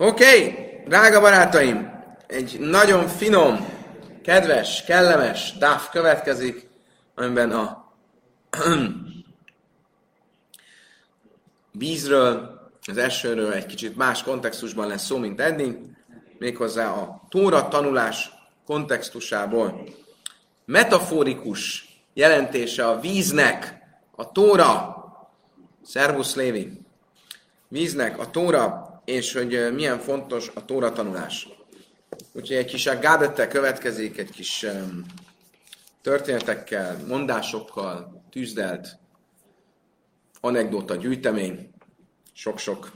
Oké, drága barátaim, egy nagyon finom, kedves, kellemes dáf következik, amiben a vízről, az esőről egy kicsit más kontextusban lesz szó, mint eddig, méghozzá a Tóra tanulás kontextusából. Metaforikus jelentése a víznek, a Tóra, szervusz Lévi, víznek a Tóra, és hogy milyen fontos a Tóra tanulás. Úgyhogy egy kis agádettel következik, egy kis történetekkel, mondásokkal, tűzdelt, anekdóta gyűjtemény, sok-sok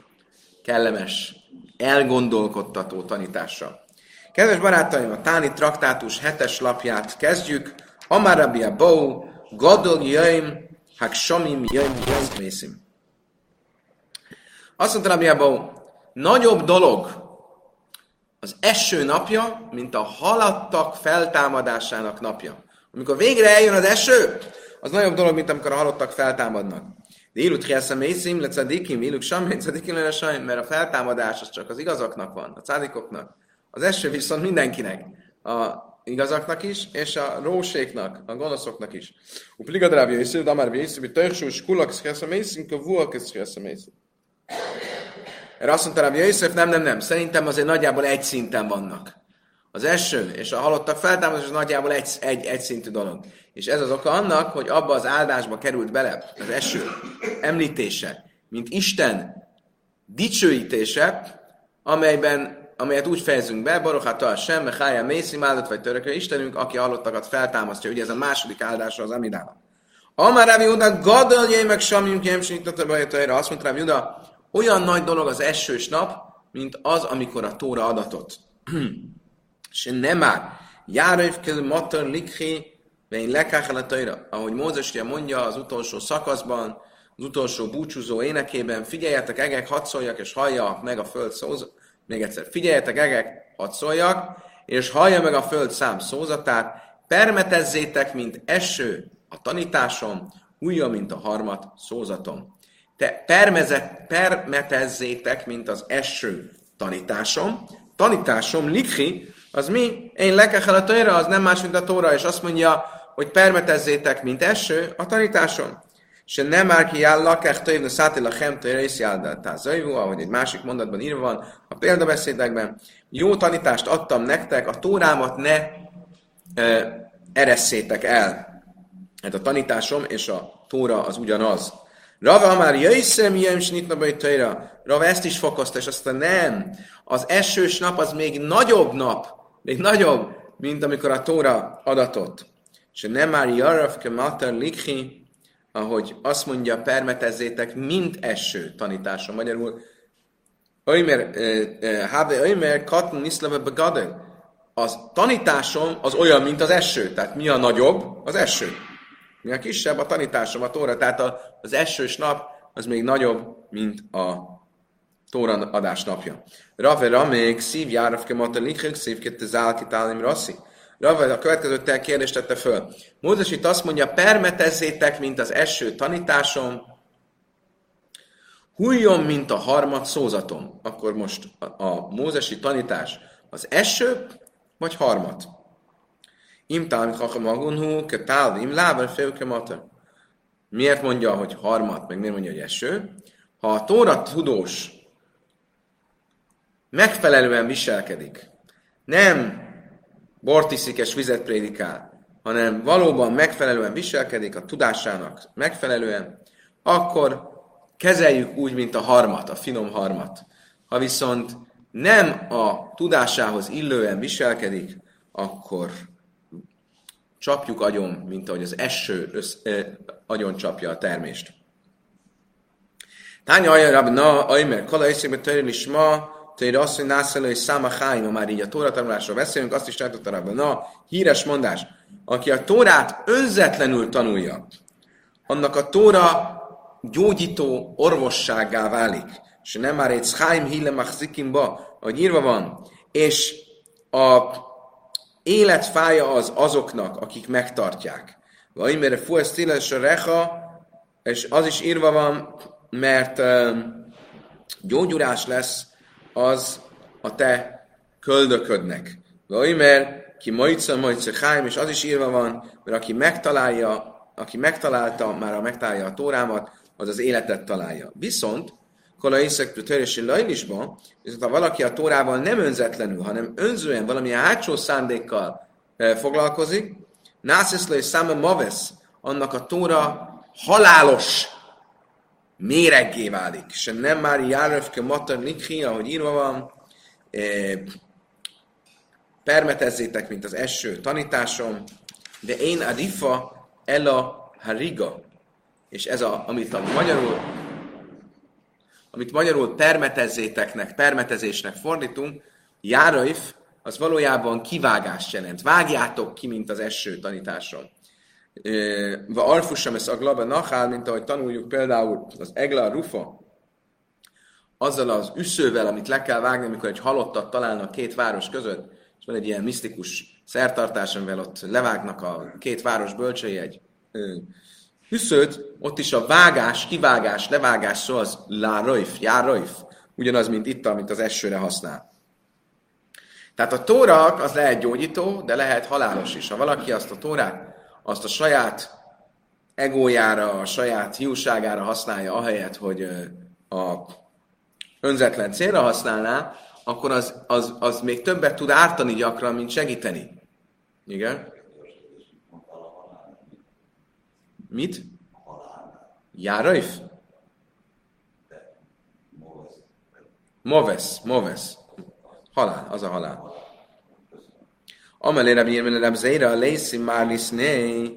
kellemes, elgondolkodtató tanítása. Kedves barátaim, a Táni traktátus 7-es lapját kezdjük. Amar Rabbi Abou, Gadol Jöjm, Haksomim Jöjm, Jöjmészim. Azt mondta Rabbi Abou, nagyobb dolog az eső napja, mint a halottak feltámadásának napja. Amikor végre eljön az eső, az nagyobb dolog, mint amikor a halottak feltámadnak. De illut hiaszamészim, le cadikim, illuk sammén, cadikim le sammén, mert a feltámadás az csak az igazaknak van, a cádikoknak. Az eső viszont mindenkinek, a igazaknak is, és a róséknak, a gonoszoknak is. Upligadrábja és szildamárbi észübi törsús kulak hiaszamészim, kavúak hiaszamészim. Erre azt mondta Rabbi József, nem. Szerintem azért nagyjából egy szinten vannak. Az eső és a halottak feltámadás nagyjából egy szintű dolog. És ez az oka annak, hogy abba az áldásba került bele az eső említése, mint Isten dicsőítése, amelyet úgy fejezünk be, Baruch atah Hashem, Mechaia Mészim, áldott vagy törökre Istenünk, aki a halottakat feltámasztja. Ugye ez a második áldása az Amidának. Amar Rabbi Júda, Gadoljaim meg Samjunk, Jemsítatta Bajatajra, azt mondta Rabbi Júda, olyan nagy dolog az esős nap, mint az, amikor a Tóra adatott. És nem már. Járőv közül mater likhi, vein lekáhalatajra. Ahogy Mózes ugye mondja az utolsó szakaszban, az utolsó búcsúzó énekében, figyeljetek egek, hadd szóljak, és hallja meg a föld szózatát. Még egyszer, figyeljetek egek, hadd szóljak, és hallja meg a föld szám szózatát. Permetezzétek, mint eső a tanításom, újja, mint a harmat szózatom. Te permetezzétek, mint az eső tanításom. Tanításom, likhi, az mi? Én lekechel a Tóra, az nem más, mint a Tóra, és azt mondja, hogy permetezzétek, mint eső a tanításom. Se nem már ki áll lakech tövne szátél a chemtőre és jáldáltál zöjvú, ahogy egy másik mondatban írva van a példabeszédekben. Jó tanítást adtam nektek, a Tórámat ne eresszétek el. Hát a tanításom és a Tóra az ugyanaz. Rava már jöjszem, jöjszem, Rava ezt is fokozta, és aztán nem. Az esős nap az még nagyobb, mint amikor a Tóra adatott. És nem már jarrafke mater likhi, ahogy azt mondja, permetezzétek, mint eső tanításom. Magyarul, öjmer katn niszleve begadel. Az tanításom az olyan, mint az eső. Tehát mi a nagyobb? Az eső. Mi a kisebb? A tanításom, a Tóra. Tehát az esős nap az még nagyobb, mint a Tóra adás napja. Rave ramék szívjárafke matalikhök szívkette zálkitálim rasszi. Rave a következőt kérdést tette föl. Mózes itt azt mondja, permetezzétek, mint az eső tanításom, hulljon, mint a harmad szózatom. Akkor most a mózesi tanítás az eső, vagy harmad? Miért mondja, hogy harmat, meg miért mondja, hogy eső? Ha a Tóra tudós megfelelően viselkedik, nem bort iszik és vizet prédikál, hanem valóban megfelelően viselkedik a tudásának megfelelően, akkor kezeljük úgy, mint a harmat, a finom harmat. Ha viszont nem a tudásához illően viselkedik, akkor csapjuk agyon, mint ahogy az eső agyon csapja a termést. Tánya aján rabna, ajmer, kala iszékbe törül is ma, törül asszony nászelő és száma hájma, már így a Tóra tanulásról beszélünk, azt is látott a rabna, híres mondás, aki a Tórát önzetlenül tanulja, annak a Tóra gyógyító orvossággá válik, és nem már egy szháim hillemach zikimba, ahogy írva van, és a életfája az azoknak, akik megtartják. Vaimere fues sziles reha, és az is írva van, mert gyógyulás lesz az a te köldöködnek. Vaimer, ki majca, majca hájm, és az is írva van, mert aki megtalálta a Tórámat, az az életet találja. Viszont, ha valaki a Tórával nem önzetlenül, hanem önzően, valamilyen hátsó szándékkal foglalkozik, nászeszlő és száma mavesz, annak a Tóra halálos méreggé válik. Se nem már járövke matar nikhi, ahogy írva van, permetezzétek, mint az eső tanításom, de én a rifa el a hariga. És ez a, amit magyarul permetezzéteknek, permetezésnek fordítunk, járöv, az valójában kivágást jelent. Vágjátok ki, mint az eső tanításom. Va alfussam ez a glaba nachál, mint ahogy tanuljuk például az egla rufa, azzal az üszővel, amit le kell vágni, amikor egy halottat találnak két város között, és van egy ilyen misztikus szertartás, amivel ott levágnak a két város bölcsei egy üszőt, ott is a vágás, kivágás, levágás szó az láröjf, járöjf, ugyanaz, mint itt, amit az esőre használ. Tehát a tóra az lehet gyógyító, de lehet halálos is. Ha valaki azt a tórát, azt a saját egójára, a saját hiúságára használja, ahelyett, hogy a önzetlen célra használná, akkor az még többet tud ártani gyakran, mint segíteni. Igen? Mit? Járajf? Movesz. Halál, az a halál. Amelé Rabbi Yirmiyah Rabbi Zeira, Lészi Márliszné.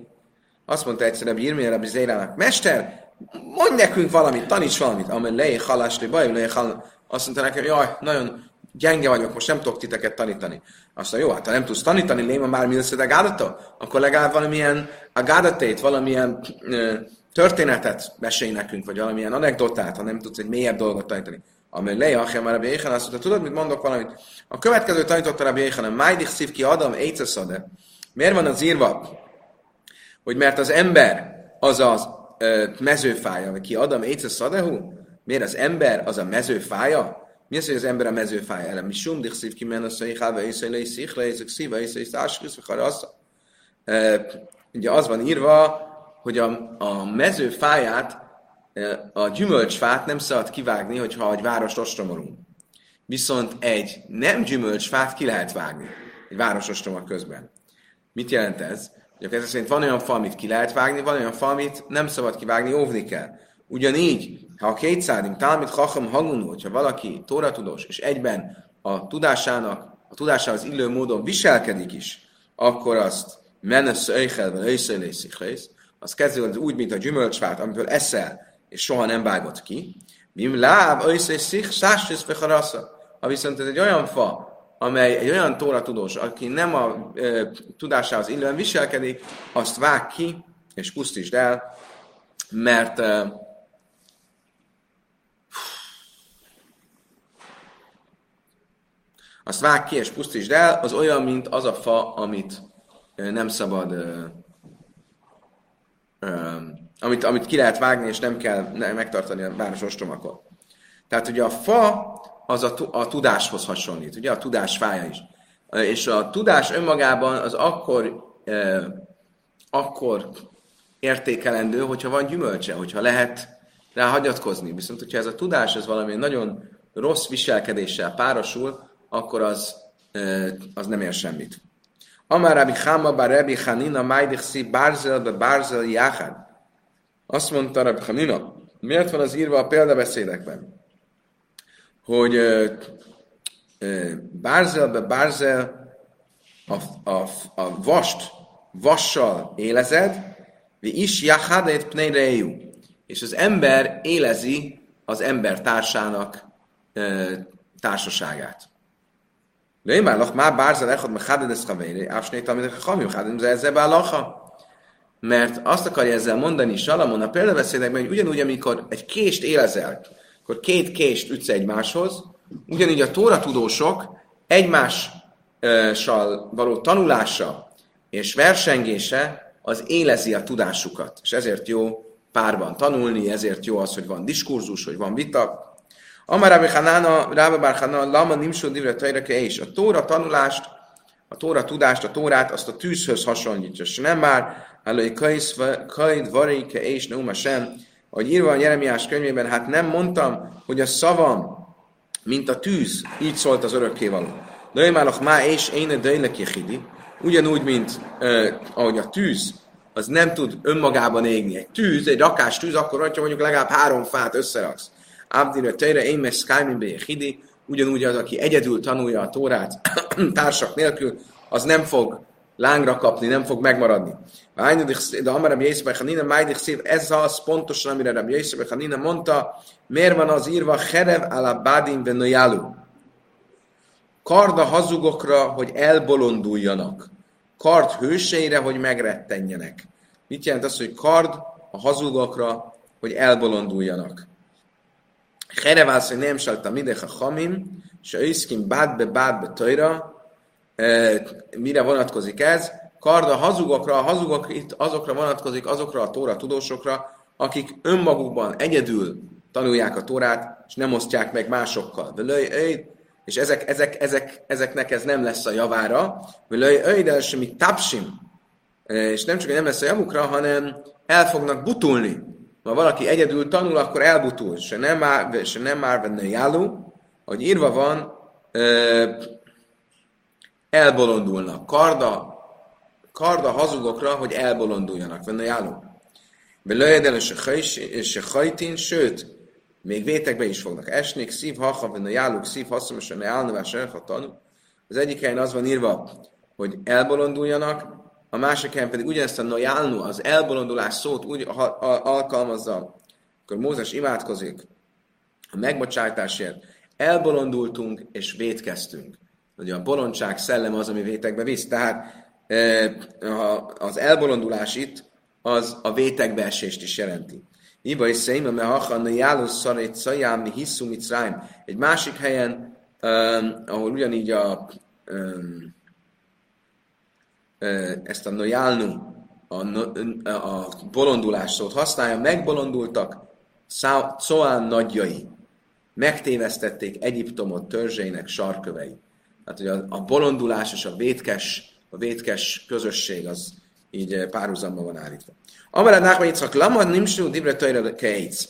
Azt mondta egyszer Rabbi Yirmiyah Rabbi Zeirának, mester, mondj nekünk valamit, taníts valamit. Amelé halásli baj, lé hal. Azt mondta nekem, jaj, nagyon gyenge vagyok, most nem tudok titeket tanítani. Azt mondta, jó, hát ha nem tudsz tanítani, léma már milszed a gádata, akkor legalább valamilyen a gádatét, valamilyen történetet mesélj nekünk, vagy valamilyen anekdotát, ha nem tudsz egy mélyebb dolgot tanítani. Amely lejáhja már Rabbi Jéhanan, azt mondta, tudod, mit mondok valamit? A következő tanította Rabbi Jéhanan, Májdik szív ki Adam, Éjteszade. Miért van az írva? Hogy mert az ember az a mezőfája, vagy ki Adam, Éjteszadehu? Miért az ember az a mezőfája? Mi az, hogy az ember a mezőfája? Elem, mi sumdik szív ki mennasszai, hálva éjszai, szíkla, éjszak szíva, éjszai, száskrisz, karasza. Ugye az van írva, hogy a mezőfáját, a gyümölcsfát nem szabad kivágni, hogyha egy várost ostromolunk. Viszont egy nem gyümölcsfát ki lehet vágni egy város ostroma közben. Mit jelent ez? Ez szerint van olyan fa, amit ki lehet vágni, van olyan fa, amit nem szabad kivágni, óvni kell. Ugyanígy, ha a kétszádim, talmid chacham hagunó, hogyha valaki tóratudós, és egyben a tudásához illő módon viselkedik is, akkor azt menesz öjhelben, öjszöjlészik rész, az kezdődik úgy, mint a gyümölcsfát, amiből eszel, és soha nem vágott ki. Bim láb, ősz és szich, sásrész feharasza. Ha viszont ez egy olyan fa, amely egy olyan tóratudós, aki nem a tudásához illően viselkedik, azt vág ki, és pusztítsd el, mert az olyan, mint az a fa, amit nem szabad amit ki lehet vágni, és nem kell megtartani a város ostromakot. Tehát ugye a fa az a tudáshoz hasonlít, ugye a tudás fája is. És a tudás önmagában az akkor értékelendő, hogyha van gyümölcse, hogyha lehet rá hagyatkozni. Viszont hogyha ez a tudás ez valami nagyon rossz viselkedéssel párosul, akkor az nem ér semmit. Amar Rabbi Chama bar Rabbi Hanina Majdixi Barzel be Barzel Jachad. Azt mondta Rabbi Hanina, miért van az írva a példabeszédekben, hogy Barzel be Barzel a vast vassal élezed, vi is Jachadet pnei reju. És az ember élezi az ember társának társaságát. Lőj már, lach, már bárzel echad, meg hádedesz havére, ápsnét, amit a hamjú hádedem, ezzel bár lacha. Mert azt akarja ezzel mondani Salamon a példabeszédekben, hogy ugyanúgy, amikor egy kést élezel, akkor két kést ütsz egymáshoz, ugyanígy a tóratudósok egymással való tanulása és versengése az élezi a tudásukat. És ezért jó párban tanulni, ezért jó az, hogy van diskurzus, hogy van vita. Amarabi Hanána, Rába Bárhána, Lama Nimsó Divre Tajrake is. A Tóra tanulást, a Tóra tudást, a Tórát, azt a tűzhöz hasonlítja. És nem már, Hallói Kaid Varike és Neuma sem. Ahogy írva a Jeremiás könyvében, hát nem mondtam, hogy a szavam, mint a tűz, így szólt az örökkévaló. Dajmálok má és éne dajlek jehidi. Ugyanúgy, mint ahogy a tűz, az nem tud önmagában égni. Egy tűz, egy rakás tűz, akkor hogyha mondjuk legalább 3 fát összeraksz. Ábdire tejre én meg szkájminbe jehidi. Ugyanúgy az, aki egyedül tanulja a Tórát társak nélkül, az nem fog lángra kapni, nem fog megmaradni. De amár Rabbi Yosef ben Hanina, Májdik szív, ez az pontosan, amire Rabbi Yosef ben Hanina mondta, miért van az írva, Herev ala Badin venoyalu. Kard a hazugokra, hogy elbolonduljanak. Kard hőseire, hogy megrettenjenek. Mit jelent az, hogy kard a hazugokra, hogy elbolonduljanak? Herev az, hogy nem saltam ide, ha hamim, se őszkin bádbe tojra. Mire vonatkozik ez? Kard a hazugokra, a hazugok itt azokra vonatkozik, azokra a Tóra tudósokra, akik önmagukban egyedül tanulják a Tórát, és nem osztják meg másokkal. És ezeknek ez nem lesz a javára. És nem csak, hogy nem lesz a javukra, hanem el fognak butulni. Ha valaki egyedül tanul, akkor elbutul. Se nem már benne jáló, ahogy írva van, elbolondulnak. Karda hazugokra, hogy elbolonduljanak. Venne álló. Belőjedel és a hajtin, sőt, még vétekbe is fognak esni. Szív haha, venne jálók, szív haszom, és ne állnövás elhatanú. Az egyik helyen az van írva, hogy elbolonduljanak, a másik helyen pedig ugyanezt a nojálnú, az elbolondulás szót úgy alkalmazza, akkor Mózes imádkozik a megbocsátásért. Elbolondultunk és vétkeztünk. Ugye a bolondság szellem az, ami vétekbe visz. Tehát az elbolondulás itt, az a vétekbeesést is jelenti. Iba is szépen, mert hachan jáló szarét szajámi hiszum itt ráim. Egy másik helyen, ahol ugyanígy ezt a nojálnu, a bolondulás szót használja, megbolondultak Coán nagyjai. Megtévesztették Egyiptomot törzseinek sarkövei. Tehát, hogy a bolondulás és a vétkes közösség az így párhuzamban van állítva. Amaradnák meg Yitzhak, lamad nimsú divre tojra keic.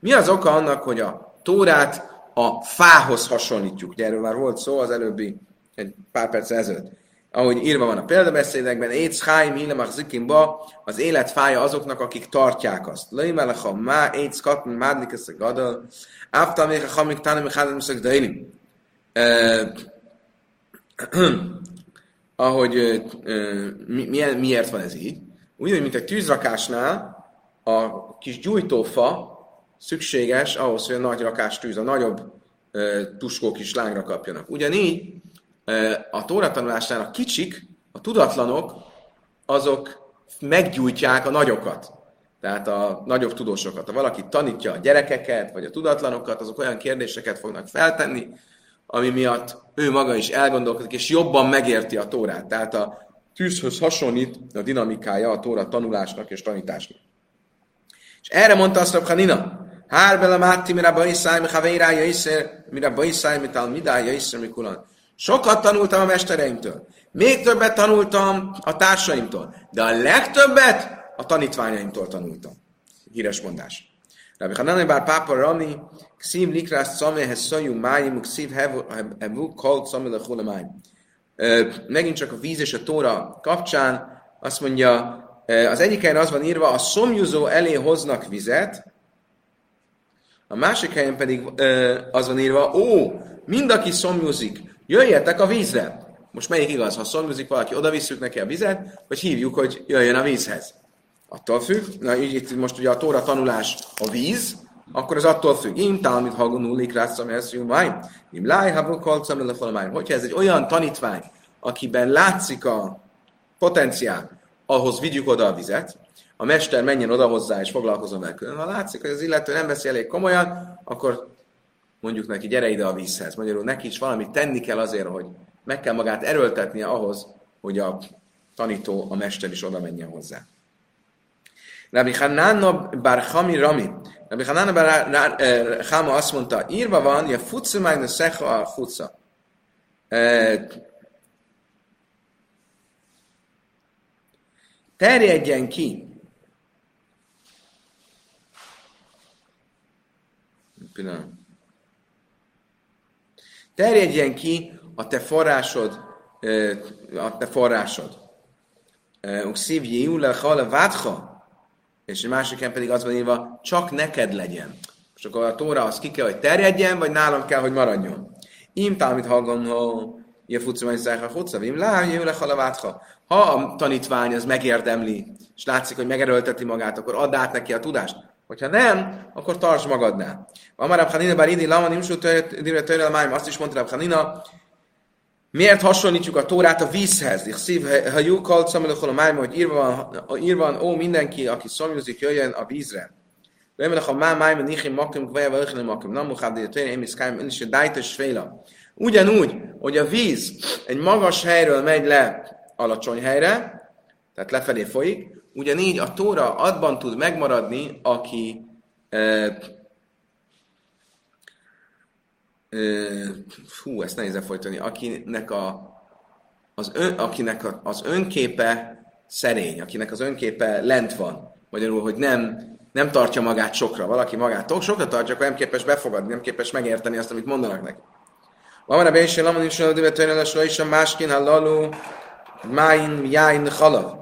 Mi az oka annak, hogy a Tórát a fához hasonlítjuk? Ugye, erről már volt szó az előbbi, egy pár perc ezelőtt. Ahogy írva van a példabeszédekben, étsz háim hílemach zikimba, az élet fája azoknak, akik tartják azt. Laimelech a má, étsz katni, mádlik ezt a gadol, áftalmék, hamik, tánemik, házadmiszak, dailim. Ahogy miért van ez így? Ugyanúgy, mint egy tűzrakásnál a kis gyújtófa szükséges ahhoz, hogy a nagy rakás tűz, a nagyobb tuskók is lángra kapjanak. Ugyanígy a Tóra tanulásnál a kicsik, a tudatlanok, azok meggyújtják a nagyokat. Tehát a nagyobb tudósokat. Ha valaki tanítja a gyerekeket, vagy a tudatlanokat, azok olyan kérdéseket fognak feltenni, ami miatt ő maga is elgondolkodik, és jobban megérti a Tórát. Tehát a tűzhöz hasonlít a dinamikája a Tóra tanulásnak és tanításnak. És erre mondta azt Rab Hanina, Hárbele Mátti, mire baiszáj, mi haveirája iszér, mire baiszáj, mi talmidája iszér, mi kulan. Sokat tanultam a mestereimtől, még többet tanultam a társaimtól, de a legtöbbet a tanítványaimtól tanultam. Híres mondás. Rabbi Hanan bar Papa Rami, Xiv Likras Samehez Sayu Májim, Xiv Hevu Kolt Samele Hulemány. Megint csak a víz és a Tóra kapcsán azt mondja, az egyik helyen az van írva, a szomjúzó elé hoznak vizet, a másik helyen pedig az van írva, ó, mindaki szomjúzik, jöjjetek a vízre. Most melyik igaz, ha szomjúzik valaki, oda visszük neki a vizet, vagy hívjuk, hogy jöjjön a vízhez. Attól függ, na így itt most ugye a Tóra tanulás a víz, akkor az attól függ, hogyha ez egy olyan tanítvány, akiben látszik a potenciál, ahhoz vigyük oda a vizet, a mester menjen oda hozzá és foglalkozom vele külön. Ha látszik, hogy az illető nem veszi elég komolyan, akkor mondjuk neki, gyere ide a vízhez. Magyarul neki is valamit tenni kell azért, hogy meg kell magát erőltetnie ahhoz, hogy a tanító, a mester is oda menjen hozzá. Rabbi Hananna bar Hami Rami, Rabbi Hanan bar Chama azt mondta, írva van, ja futsa meg ne szecha a futsa. Terjedjen ki. Terjedjen ki a te forrásod, Ukszív Jéhula Chala Vádha. És egy másikán pedig az van írva, csak neked legyen. És akkor a Tóra az ki kell, hogy terjedjen, vagy nálam kell, hogy maradjon. Im talmid hagomho, je futzumány szájha futzav, im láj, je halavátha. Ha a tanítvány az megérdemli, és látszik, hogy megerőlteti magát, akkor add át neki a tudást. Hogyha nem, akkor tartsd magadnál. Amar Rab Hanina bar Idi lama nimsú törrel máim, azt is mondta Rab Hanina, miért hasonlítjuk a Tórát a vízhez? Ha jó kalcsamelökhol a májma, hogy írva van, ó, mindenki, aki szomjúzik, jöjjön a vízre. Lemelek a májma, nihi makim, kvaja vajökhne makim, namukhadé, törén, emiszkáim, ön is a dájtos féla. Ugyanúgy, hogy a víz egy magas helyről megy le alacsony helyre, tehát lefelé folyik, ugyanígy a Tóra abban tud megmaradni, aki... ezt nehéz folytani, akinek az önképe szerény, akinek az önképe lent van. Magyarul, hogy nem tartja magát sokra. Valaki magát sokra tartja, akkor nem képes befogadni, nem képes megérteni azt, amit mondanak neki. Lamara Bési, Lamar Nimson, Divetőnelesről is a máskin, Hallalu, Máin, Jáin, Halav.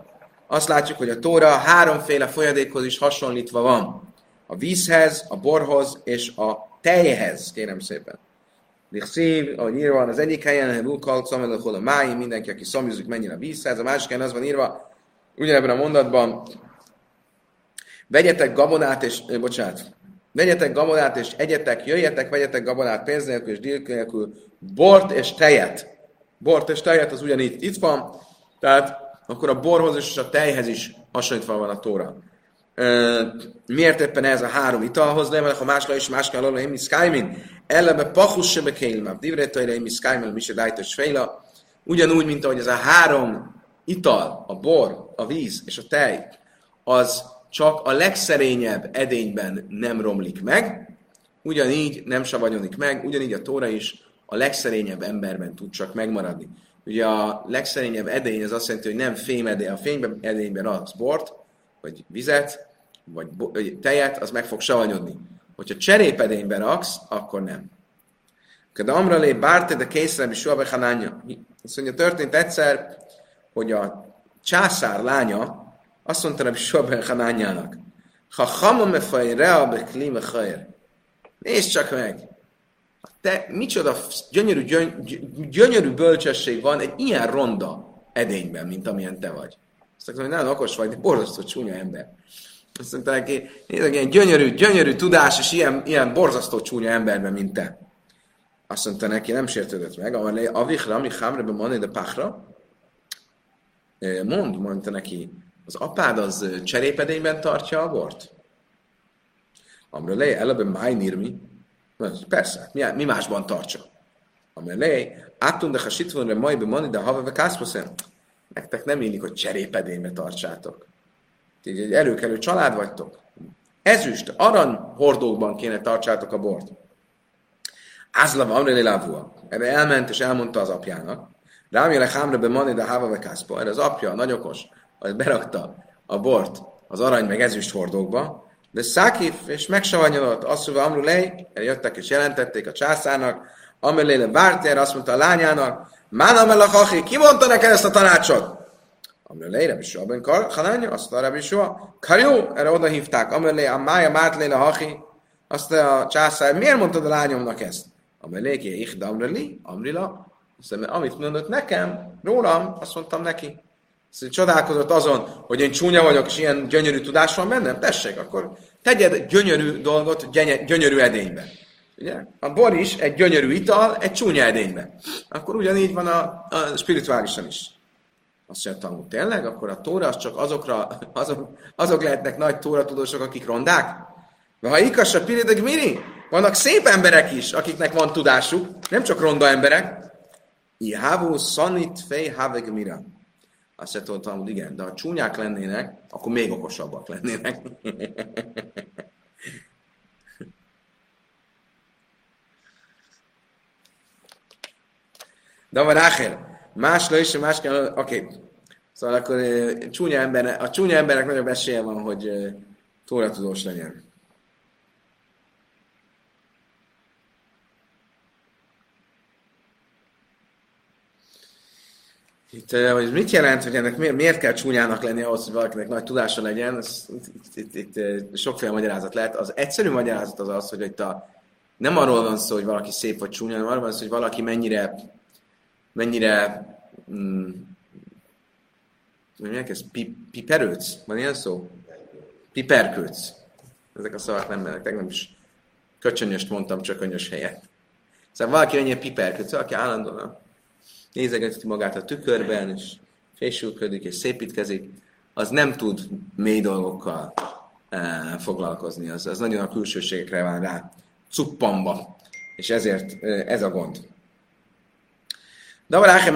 Azt látjuk, hogy a Tóra háromféle folyadékhoz is hasonlítva van. A vízhez, a borhoz és a tejhez, kérem szépen. Lichszív, ahogy írva van az egyik helyen, a máim, mindenki, aki szomjúzik, menjen a vízhez. A másik helyen az van írva, ugyanebben a mondatban, vegyetek gabonát és egyetek, jöjjetek, vegyetek gabonát pénz nélkül és díj nélkül, bort és tejet. Bort és tejet az ugyanígy itt van, tehát akkor a borhoz és a tejhez is hasonlítva van a Tóra. Miért éppen ez a három italhoz? Nem, ha másra is más kell, én miszkájmin. Ellenben pachus se bekélmem. Divrettaira én miszkájmin, mi se dájtos fejla. Ugyanúgy, mint ahogy ez a három ital, a bor, a víz és a tej, az csak a legszerényebb edényben nem romlik meg, ugyanígy nem savanyodik meg, ugyanígy a Tóra is a legszerényebb emberben tud csak megmaradni. Ugye a legszerényebb edény az azt jelenti, hogy nem fémedény, a fényben edényben adsz bort, vagy vizet, vagy tejet, az meg fog savanyodni. Hogyha cserépedénybe raksz, akkor nem. De amralé bárte, de készre, mi soha behanánja. Azt mondja, történt egyszer, hogy a császár lánya azt mondta, hogy soha behanánjának. Ha hamamefaj reabe klíme hajr. Nézd csak meg! Te micsoda gyönyörű bölcsesség van egy ilyen ronda edényben, mint amilyen te vagy. Azt mondta, hogy nagyon okos vagy, de borzasztó csúnya ember. Azt mondta neki, nézzük, ilyen gyönyörű tudás, és ilyen borzasztó csúnya emberben, mint te. Azt mondta neki, nem sértődött meg, a vihra, mi hamrebe mané de páhra, mondta neki, az apád az cserépedényben tartja a bort? Amrölé, előbb májnírmi, persze, mi másban tartsa? Amrölé, átund a hasítvonre majbe mané de haveve kászposzen. Nektek nem illik, hogy cserépedénybe tartsátok. Így egy előkelő család vagytok. Ezüst, arany hordókban kéne tartsátok a bort. Ázlava amreli lávua. Erre elment és elmondta az apjának. Rámjele hámrebe mané de hávave kászpo. Erre az apja, a nagyokos, az berakta a bort az arany meg ezüst hordókba. De szákif és megsavanyodott. Asszúva amrulej, erre jöttek és jelentették a császárnak. Amrelele vártér, azt mondta a lányának, Mána melakachi, ki mondta neked ezt a tanácsot? Amrölé, Rabbi Soha ben Hanánja, azt a Rabbi Soha, karjú, erre oda hívták, amrölé, ammája mátlé lahachi, azt a császár, miért mondtad a lányomnak ezt? Amrölé, ki ich damreli, amrila, amit mondott nekem, rólam, azt mondtam neki. Azt csodálkozott azon, hogy én csúnya vagyok, és ilyen gyönyörű tudás van bennem, tessék, akkor tegyed gyönyörű dolgot gyönyörű edényben. Ugye? A bor is egy gyönyörű ital, egy csúnya edényben. Akkor ugyanígy van a spirituálisan is. Azt mondja, tanul tényleg, akkor a Tóra az csak azok lehetnek nagy Tóra tudósok, akik rondák. De ha ikas a pirideg mini, vannak szép emberek is, akiknek van tudásuk, nem csak ronda emberek. Ihávu szanit fej háveg mira. Azt mondja, tanul, igen, de ha csúnyák lennének, akkor még okosabbak lennének. Davar áher, más le is, más kell, oké. Szóval akkor a csúnya embernek nagyobb esélye van, hogy tóra tudós legyen. Itt, hogy mit jelent, hogy ennek miért kell csúnyának lenni ahhoz, hogy valakinek nagy tudása legyen, itt sokféle magyarázat lehet. Az egyszerű magyarázat az az, hogy itt nem arról van szó, hogy valaki szép vagy csúnya, hanem arról van szó, hogy valaki piperőc? Van ilyen szó? Piperkőc. Ezek a szavak nem mennek. Tegnap is köcsönöst mondtam, csak könyös helyet. Szóval valaki ennyire piperkőc, valaki állandóan nézegeti magát a tükörben, és fésülködik, és szépítkezik, az nem tud mély dolgokkal foglalkozni. Az nagyon a külsőségekre van rá cuppanva. És ezért ez a gond. De valahol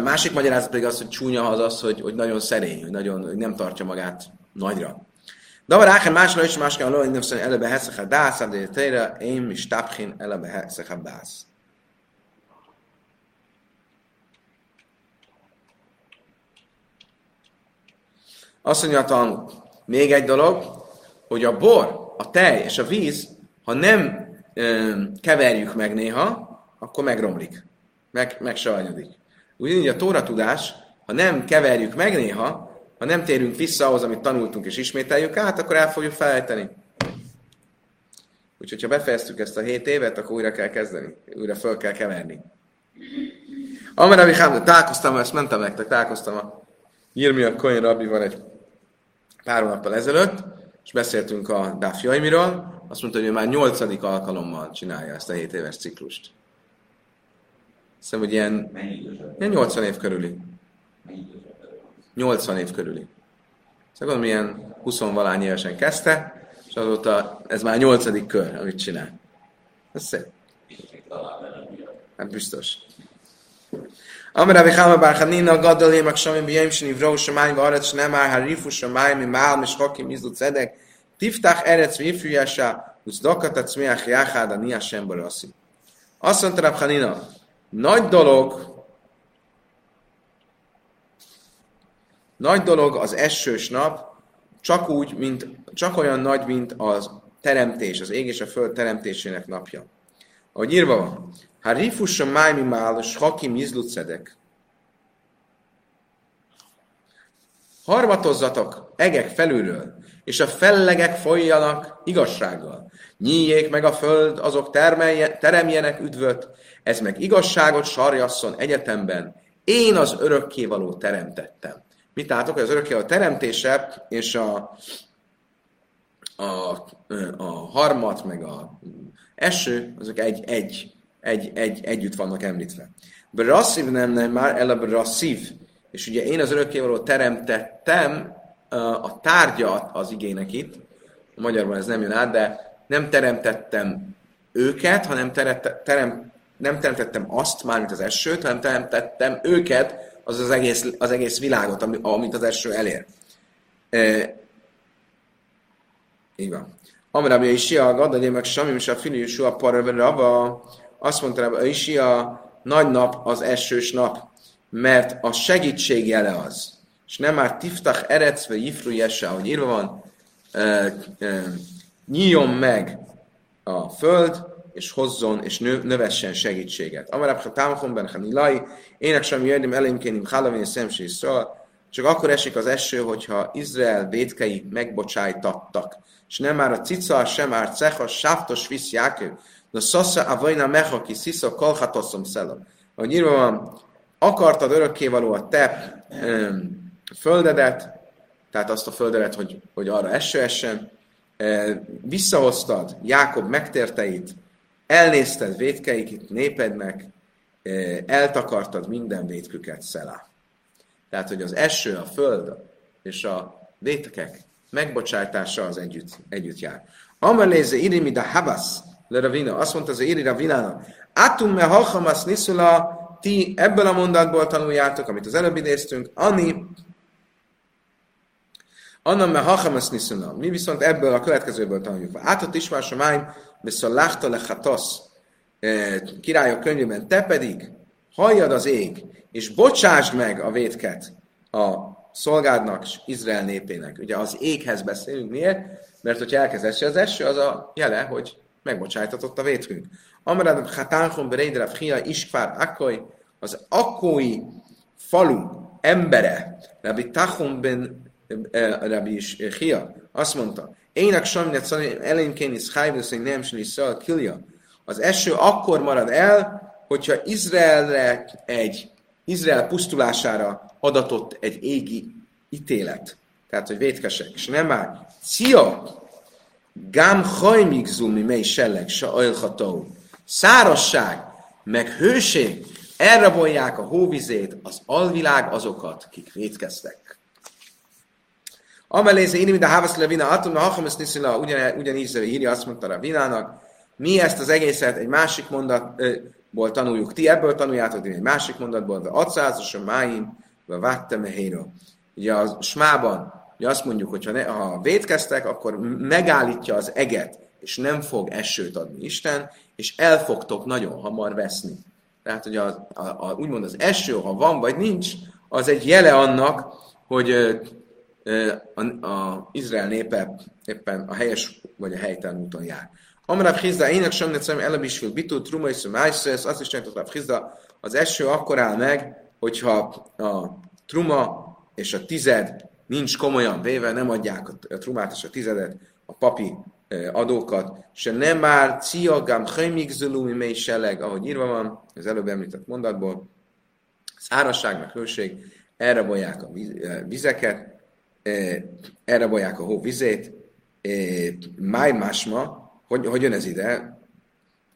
másik magyarázat pedig az, hogy csúnya az az, hogy nagyon szerény, hogy nem tartja magát nagyra. De valahol másra is kell lőni, hogy előbb heszek a dász, de tényleg én is tápkén előbb heszek a dász. Azt mondja a Talmud, még egy dolog, hogy a bor, a tej és a víz, ha nem keverjük meg néha, akkor megromlik, megsavanyodik. Ugyanígy a tóra tudás, ha nem keverjük meg néha, ha nem térünk vissza ahhoz, amit tanultunk és ismételjük át, akkor el fogjuk felejteni. Úgyhogy ha befejeztük ezt a 7 évet, akkor újra kell kezdeni, újra föl kell keverni. Amarabi Hámda, ezt mentem nektek, találkoztam a Jirmia Kohen rabbi van egy pár hónappal ezelőtt, és beszéltünk a Daf Yomiról. Azt mondta, hogy ő már 8. alkalommal csinálja ezt a 7 éves ciklust. Hiszem, hogy ilyen 80 év körüli. 80 év körüli. Szóval gondolom, ilyen 20-valány évesen kezdte, és azóta ez már 8. kör, amit csinál. Ez szép. Hát biztos. Amra Vichama Barhanina, Gadolé, Maksamim, Biemsini, Vró, Samány, Varad, Snemár, Harifu, Samáj, Mimál, Mishokim, Izdu, Cedek, Tiftach Erec, Vifűjása, Uzdokata, Cmiach, Jáháda, Niasem, Boroszi. Azt mondta Rabhanina, nagy dolog az esős nap, csak olyan nagy, mint az teremtés, az ég és a föld teremtésének napja. Ahogy írva van, Harifus a májmimál, shakim izlucedek. Harmatozzatok egek felülről, és a fellegek folyjanak igazsággal. Nyíljék meg a föld, azok teremjenek üdvöt, ez meg igazságot sarjasszon egyetemben. Én az örökkévaló teremtettem. Mit látok, hogy az örökkévaló teremtése és a harmat, meg a eső, azok együtt vannak említve. Brasszív nem már el a brasszív. És ugye én az örökkévaló teremtettem a tárgyat az igének itt. A magyarban ez nem jön át, de nem teremtettem őket, hanem nem teremtettem azt, mármint az esőt, hanem teremtettem őket, az egész világot, amit az eső elér. Így van. Amrabia Isia, Gadadén meg Samim, és a Filiusú, a Parabba, azt mondta Rabbi Isia, nagy nap az esős nap, mert a segítség jele az. És nem már tiftach erec, vagy jifrujesse, ahogy írva van, nyíljon meg a föld, és hozzon, és növessen segítséget. Amarabha támachon ben hanilai, ének sem jönöm elémkénim hálavén szemsé szól, csak akkor esik az eső, hogyha Izrael vétkei megbocsájtattak. És nem már a cica, sem már ceha, sáftos visz jákő, de szasza avajna meha ki szisza kolhatoszom szelom. Ahogy írva van, akartad örökkévaló a te földedet, tehát azt a földedet, hogy arra eső essen, visszahoztad Jákob megtérteit, elnézted vétkeiket népednek, eltakartad minden vétküket, Szelá. Tehát, hogy az eső, a föld és a vétkek megbocsátása az együtt jár. Ameléze irimida habasz, le Ravina, azt mondta az Iri Ravinának, átum me halhamasz niszula, ti ebből a mondatból tanuljátok, amit az előbb idéztünk, Anna me hachamas niszuna. Mi viszont ebből a következőből tanuljuk. Átott ismás a máim, viszont láhta le hatosz. Királyok könyvében, te pedig halljad az ég, és bocsásd meg a vétket a szolgádnak és Izrael népének. Ugye az éghez beszélünk. Miért? Mert hogyha elkezd az eső, az a jele, hogy megbocsájtatott a vétkünk. Amradam Hatánhon Bereidra Fia Iskvár Akkoi, az akkói falu embere, Rabbi Tachon ben Rabbi Hia, azt mondta, ének sajnát szanyi elényként is hájvősz, hogy nem szal kilja. Az eső akkor marad el, hogyha Izraelre Izrael pusztulására adatott egy égi ítélet. Tehát, hogy vétkesek. És nem már. Cia! Gám hajmig zúmi mely selleg, sa ajlható. Szárasság, meg hőség, elrabolják a hóvizét, az alvilág azokat, kik vétkeztek. Ameléze írni, mint a Hávasz Levina, Atomna, Hachames Niszila, ugyanígy írja, azt mondta Ravinának, mi ezt az egészet egy másik mondatból tanuljuk, ti ebből tanuljátok, én egy másik mondatból, de acázus a máim, vagy vattem a héro. Ugye a smában, ugye azt mondjuk, hogy ha vétkeztek, akkor megállítja az eget, és nem fog esőt adni Isten, és el fogtok nagyon hamar veszni. Tehát, hogy úgymond az eső, ha van vagy nincs, az egy jele annak, hogy az Izrael népe éppen a helyes vagy a helytelen úton jár. Amrav Hizda, ének sem necem elabisfül bitu, truma és májszesz, azt is csináltott Rav Hizda, az eső akkor áll meg, hogyha a truma és a tized nincs komolyan véve, nem adják a trumát és a tizedet, a papi adókat, se nem már ciagám hajmigzulumi mely seleg, ahogy írva van, az előbb említett mondatból, szárazság, meg hőség, elrabolják a vizeket, elrabolják a hóvizét, máj másma, hogy jön ez ide,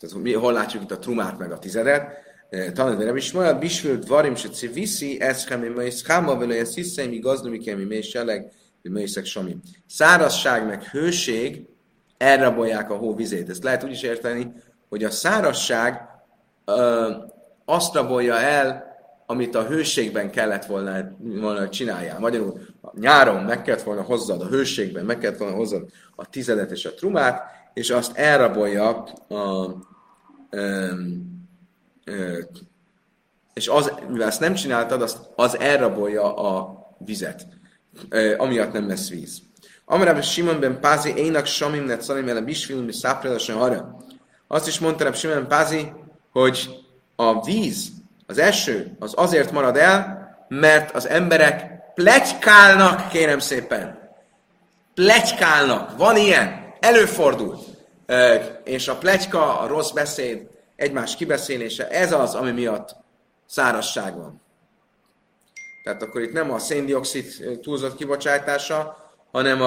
tehát mi hol látjuk itt a trumát meg a tizedet, tanulvérem is, majd a bisfőt varim se civiszi, eszkemi mősz, hámavölő, ezt hiszem, igazdomikemi mésseleg, mőszek somi. Szárazság meg hőség, elrabolják a hóvizét. Ezt lehet úgy is érteni, hogy a szárazság azt rabolja el, amit a hőségben kellett volna csináljál. Magyarul nyáron meg kellett volna hozzad, a hőségben meg kellett volna hozzad a tizedet és a trumát, és azt elrabolja, és az, mivel ezt nem csináltad, az elrabolja a vizet, amiatt nem lesz víz. Amarában Simon ben Pázi, énak samim net szanim ele bisfilmi száprálasan hara. Azt is mondta Simon ben Pázi, hogy a víz, az eső az azért marad el, mert az emberek pletykálnak, kérem szépen. Pletykálnak. Van ilyen. Előfordul. És a pletyka, a rossz beszéd, egymás kibeszélése, ez az, ami miatt szárazság van. Tehát akkor itt nem a széndioxid túlzott kibocsátása, hanem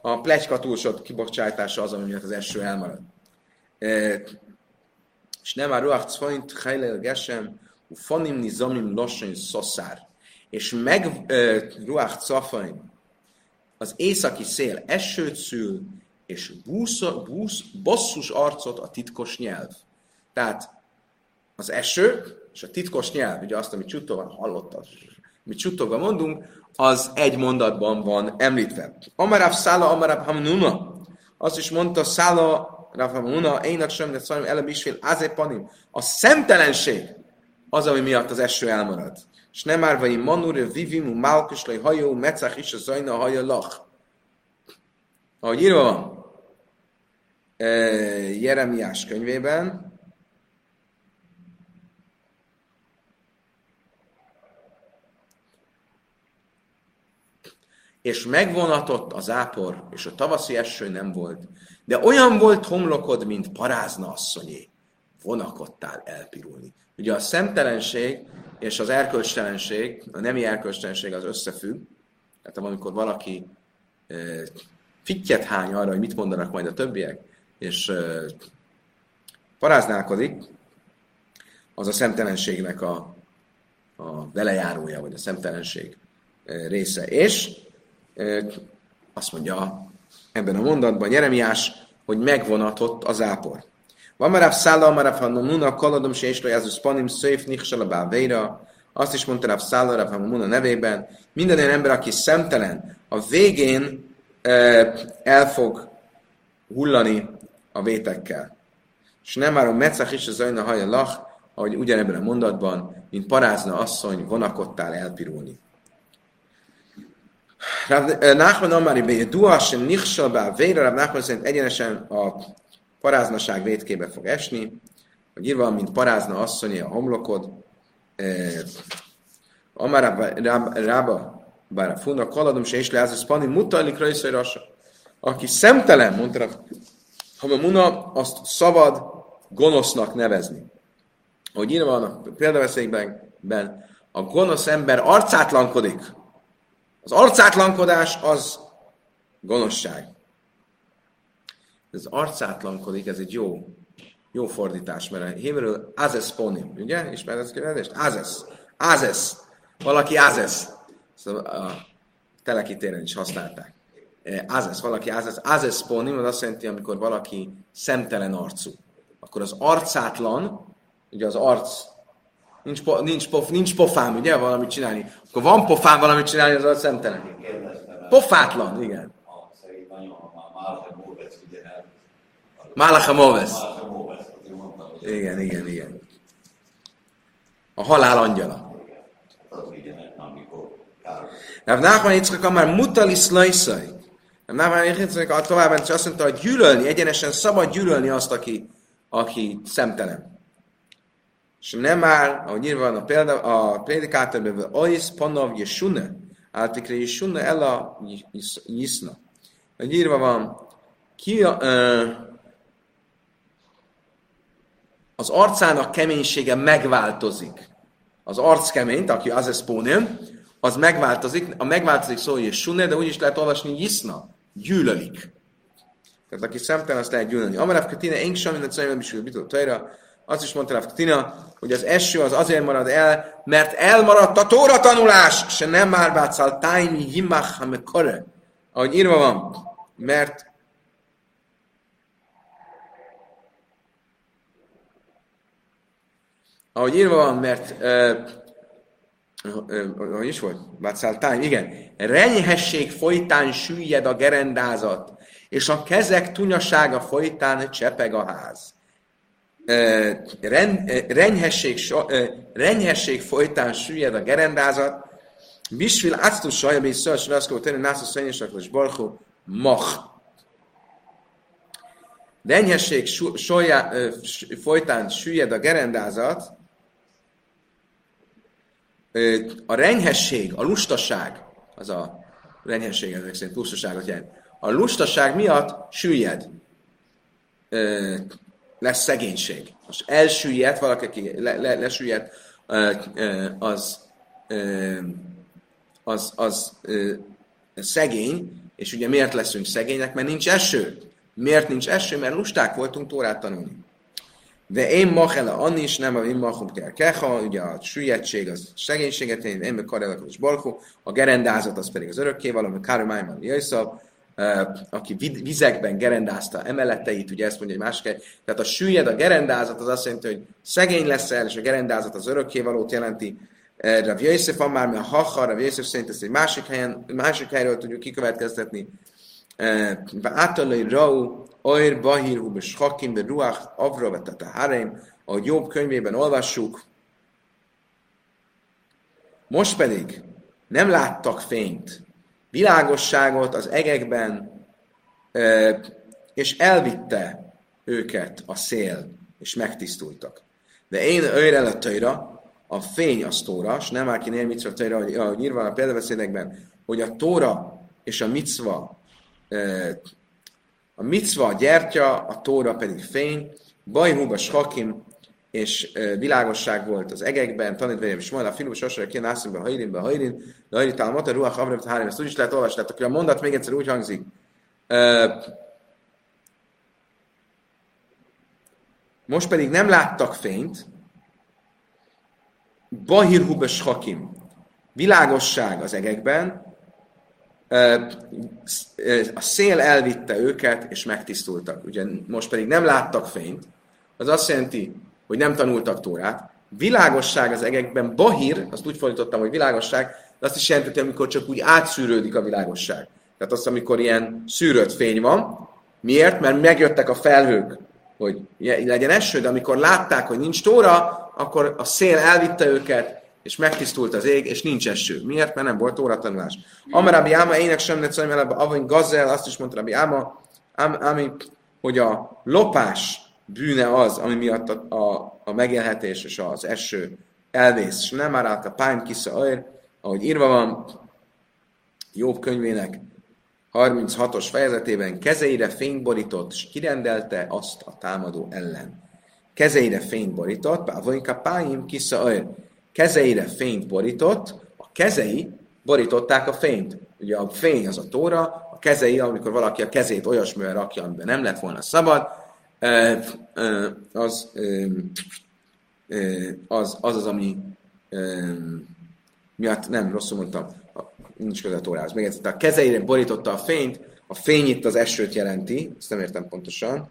a pletyka túlzott kibocsátása az, ami miatt az eső elmarad. És nem a ruach cfajnt, hajlel gesem, ufanimni zamim lassan szoszár. És meg ruach cafajn, az északi szél esőt szül, és bosszus arcot a titkos nyelv. Tehát az eső és a titkos nyelv, ugye azt, amit csuttogan hallottad, amit csuttogan mondunk, az egy mondatban van említve. Amarav szála, amarav hamnuna. Azt is mondta szála, a szemtelenség az, ami miatt az eső elmarad. És nem árvai manúr, vivimu, málköslai, hajó, mecach is a zajna, haja, lach. Ahogy írva van Jeremiás könyvében, és megvonatott a zápor, és a tavaszi eső nem volt, de olyan volt homlokod, mint parázna asszonyé. Vonakodtál elpirulni. Ugye a szemtelenség és az erkölcstelenség, a nemi erkölcstelenség az összefügg. Tehát amikor valaki fittyet hány arra, hogy mit mondanak majd a többiek, és paráználkodik, az a szemtelenségnek a velejárója, vagy a szemtelenség része. És azt mondja ebben a mondatban Jeremiás, hogy megvonatott a zápor. Vamaráv szála, amaráv hamamuna, kaladom se és lojázus panim, szöjf niksala véra. Azt is mondta Ráv szála, Ráv hamamuna nevében. Minden olyan ember, aki szemtelen, a végén el fog hullani a vétekkel. És nem már a mecach is az ajna haja lach, ahogy ugyanebben a mondatban, mint parázna asszony, vonakodtál elpirulni. Ráv Náhman Amari Béduas, Nichsabá, Vére, Ráv Náhman szerint egyenesen a paráznaság vétkébe fog esni, hogy írva, mint parázna asszonyé a homlokod. Amara Rába, bár funda kaladom, se is leázasz panni, mutallik rajszajrassa. Aki szemtelen, mondta, ha muna, azt szabad gonosznak nevezni. Ahogy írva van a példaveszélyben, a gonosz ember arcátlankodik. Az arcátlankodás az gonoszság. Ez arcátlankodik, ez egy jó fordítás, mert héberül azesz ponim, ugye? Ismered ezt a kérdést? Azesz. Valaki azesz. Szóval a telekitéren is használták. Azesz ponim, az azt jelenti, amikor valaki szemtelen arcú. Akkor az arcátlan, ugye az arc, nincs pofám, ugye, valamit csinálni. Akkor van pofám valamit csinálni, az arc szemtelen. Pofátlan, igen. Málacha Móvesz. Igen. A halál angyala. Ráv Náhman Yitzchak már mutalis lajszaj. Ráv Náhman Yitzchak továbbá azt mondta, hogy gyűlölni, egyenesen szabad gyűlölni azt, aki szemtelen. És nem már, ahogy írva van a prédikátorban, oisz panav jesune, áltikre jesune ella jiszna. Ahogy írva van, az arcának keménysége megváltozik. Az arc keményt, aki az eszpónén, az megváltozik. A megváltozik szó, hogy sunné, de úgy is lehet olvasni, jiszna, gyűlölik. Tehát aki szemtelen, azt lehet gyűlölni. Amarav Katina, én sem mindent szóval nem is bitott tajra. Azt is mondta Rav Katina, hogy az eső az azért marad el, mert elmaradt a tóra tanulás, se nem már bátszál tájmi jimach hamekare. Ahogy írva van, mert ahogy írva van, mert ahogy is volt? Vácáltány, igen. Renyhesség folytán süllyed a gerendázat, és a kezek tunyasága folytán csepeg a ház. Renyhesség folytán süllyed a gerendázat, Bisfil Actussal, ami Szöls Veszkó, Tönő Nászló Szönyésakos Barkó, Mach. Renyhesség folytán süllyed a gerendázat, a renyhesség, a lustaság, az a renyhesség ezek szerint lustaságot jelent. A lustaság miatt süllyed. Lesz szegénység. És elsüllyed, valaki, aki lesüllyed, az szegény, és ugye miért leszünk szegények? Mert nincs eső. Miért nincs eső? Mert lusták voltunk tórát tanulni. De én machela anni is nem, én machom kell keha, ugye a süllyedtség az szegénységet, én meg karelakod és balkó, a gerendázat az pedig az örökkévaló, Kármájman Jöjszab, aki vizekben gerendázta emeleteit, ugye ezt mondja egy másik, tehát a süllyed, a gerendázat az azt jelenti, hogy szegény leszel, és a gerendázat az örökkévalót jelenti. Rav Jöjszab van már, mert haha, Rav Jöjszab szerint ezt egy másik helyről tudjuk kikövetkeztetni. Átalai Rau, Oir, Bahir, Hubes, Hakim, Ruach, Avra, Vetata, Harem, ahogy Jobb könyvében olvassuk. Most pedig nem láttak fényt, világosságot az egekben, és elvitte őket a szél, és megtisztultak. De én őrel a töjra, a fény az tóra, s nem áll ki nél micva töjra, ahogy írva a példaveszédekben, hogy a tóra és a micva, a micva a gyertya, a tóra pedig fény, bajhúba shakim, és világosság volt az egekben, tanítvány és majd a filmben sosra ki nászimben, hajlin, de hajlitál mater, ruach, avrevet, hárim, ezt úgy is lehet olvasni, akkor a mondat még egyszer úgy hangzik. Most pedig nem láttak fényt, bahirhúba shakim, világosság az egekben, a szél elvitte őket, és megtisztultak. Ugye most pedig nem láttak fényt, az azt jelenti, hogy nem tanultak tórát. Világosság az egekben, bahír, azt úgy fordítottam, hogy világosság, de azt is jelenti, amikor csak úgy átszűrődik a világosság. Tehát azt, amikor ilyen szűrött fény van. Miért? Mert megjöttek a felhők, hogy legyen eső, de amikor látták, hogy nincs tóra, akkor a szél elvitte őket, és megtisztult az ég, és nincs eső. Miért? Mert nem volt óratanulás. Amarabi Áma, ének sem ne szólj melebb, avony gazel, azt is mondta Rabbi Áma, hogy a lopás bűne az, ami miatt a megélhetés és az eső elvész. És nem árált a pány kisza ér, ahogy írva van Jobb könyvének 36-os fejezetében, kezeire fényborított, és kirendelte azt a támadó ellen. Kezeire fényborított, avonyka páim kisza ér. Kezeire fényt borított, a kezei borították a fényt. Ugye a fény az a tóra, a kezei, amikor valaki a kezét olyasmivel rakja, amiben nem lett volna szabad, az, ami miatt nem, rosszul mondtam, nincs köze a tórához. Még egyszer, a kezeire borította a fényt, a fény itt az esőt jelenti, ezt nem értem pontosan.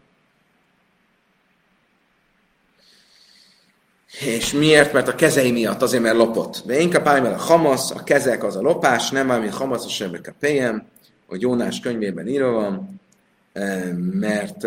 És miért? Mert a kezei miatt, azért, mert lopott. De inkább állj a hamasz, a kezek az a lopás, nem áll, mint hamasz, a sebek a pélyem, hogy Jónás könyvében írva van, mert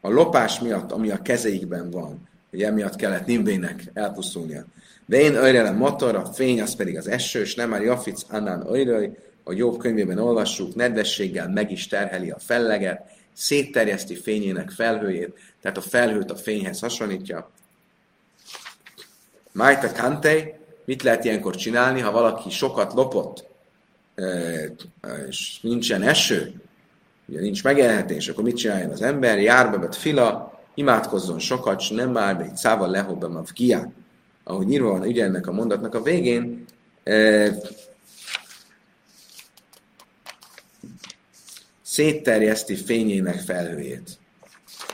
a lopás miatt, ami a kezeikben van, hogy emiatt kellett Nimvének elpusztulnia. De én öjrelem motor, a fény, az pedig az eső, és nem áll Jafic, annál öjröj, a Jobb könyvében olvassuk, nedvességgel meg is terheli a felleget, szétterjeszti fényének felhőjét, tehát a felhőt a fényhez hasonlítja. Májta Kantei, mit lehet ilyenkor csinálni, ha valaki sokat lopott, és nincsen eső, ugye nincs megélhetés, akkor mit csináljon az ember? Járba bet fila, imádkozzon sokat, s nem már be itt szával lehobban a vgia. Ahogy írva van ugye ennek a mondatnak a végén, szétterjeszti fényének felhőjét.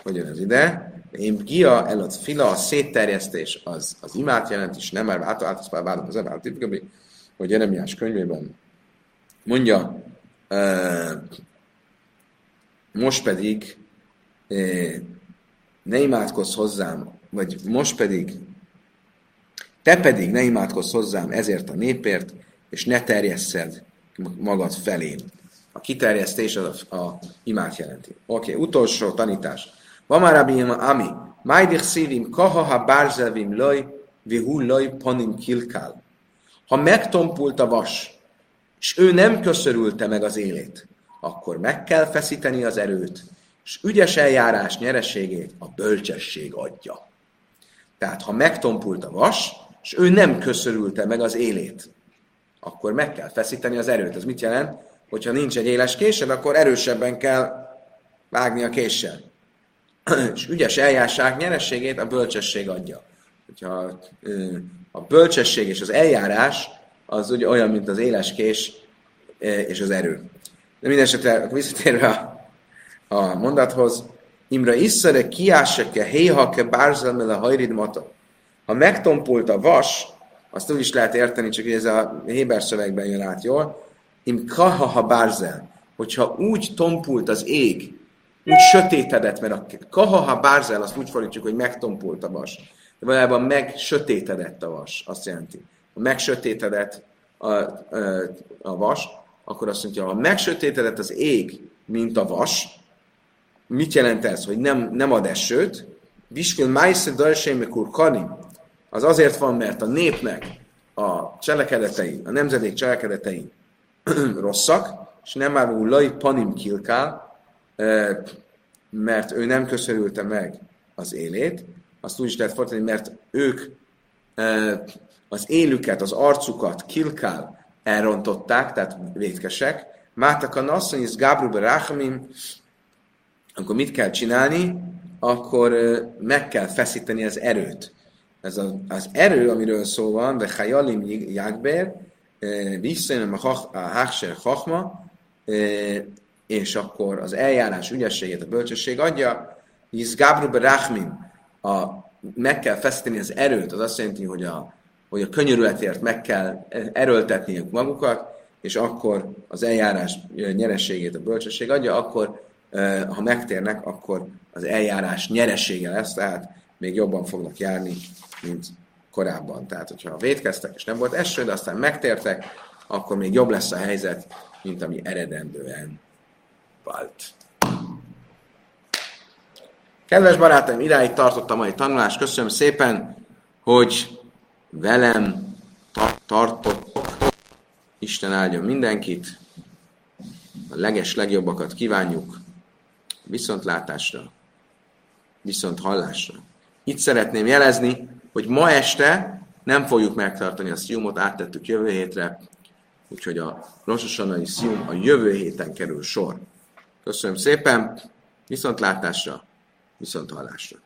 Hogy jön ez ide? Én gia el a fila, a szétterjesztés, az imát jelent, és nem már általában válom az ember, hogy Jeremiás könyvében mondja, most pedig ne imádkozz hozzám, vagy most pedig te pedig ne imádkozz hozzám ezért a népért, és ne terjesszed magad felém. A kiterjesztés az a imát jelenti. Oké, utolsó tanítás. Vamarabim ami, majdich szívim, kahaha bárzevim löj, vihullöj panim kilkál. Ha megtompult a vas, és ő nem köszörülte meg az élét, akkor meg kell feszíteni az erőt, és ügyes eljárás nyereségét a bölcsesség adja. Tehát, ha megtompult a vas, és ő nem köszörülte meg az élét, akkor meg kell feszíteni az erőt. Ez mit jelent? Hogyha nincs egy éles késed, akkor erősebben kell vágni a késsel. És ügyes eljárás nyerességét a bölcsesség adja. Hogyha a bölcsesség és az eljárás az ugye olyan, mint az éles kés és az erő. De mindenesetre visszatérve a mondathoz, Imre iszere kiáseke héhake bárzelmele hajrid mata. Ha megtompult a vas, azt úgy is lehet érteni, csak ez a héber szövegben jön át jól, im kaha ha bárzel, hogyha úgy tompult az ég, úgy sötétedett, mert a kaha ha bárzel, azt úgy fordítjuk, hogy megtompult a vas. De valójában megsötétedett a vas, azt jelenti. Ha megsötétedett a vas, akkor azt mondja, ha megsötétedett az ég, mint a vas, mit jelent ez, hogy nem ad esőt? Bishvil maise dörseime kurkanim. Az azért van, mert a népnek a cselekedetei, a nemzedék cselekedetei rosszak, és nem árul lai panim kilkál, mert ő nem köszörülte meg az élét. Azt úgy is lehet fordítani, mert ők az élüket, az arcukat kilkál elrontották, tehát vétkesek. Mátakan asszonyis gábrúbe ráhamim, akkor mit kell csinálni? Akkor meg kell feszíteni az erőt. Ez az erő, amiről szó van, de hajalim jágbér, visszajön a hákser hachma, és akkor az eljárás ügyességét a bölcsesség adja, izgábrube ráhmin, meg kell feszíteni az erőt, az azt jelenti, hogy a könyörületért meg kell erőltetniük magukat, és akkor az eljárás nyerességét a bölcsesség adja, akkor ha megtérnek, akkor az eljárás nyeresége lesz, tehát még jobban fognak járni, mint korábban. Tehát, hogyha vétkeztek, és nem volt eső, de aztán megtértek, akkor még jobb lesz a helyzet, mint ami eredendően vált. Kedves barátaim, idáig tartott a mai tanulás. Köszönöm szépen, hogy velem tartottok. Isten áldjon mindenkit. A leges-legjobbakat kívánjuk. Viszontlátásra, viszonthallásra. Itt szeretném jelezni, hogy ma este nem fogjuk megtartani a sziumot, áttettük jövő hétre, úgyhogy a Rosh Hashanai szium a jövő héten kerül sor. Köszönöm szépen, viszontlátásra, viszonthallásra.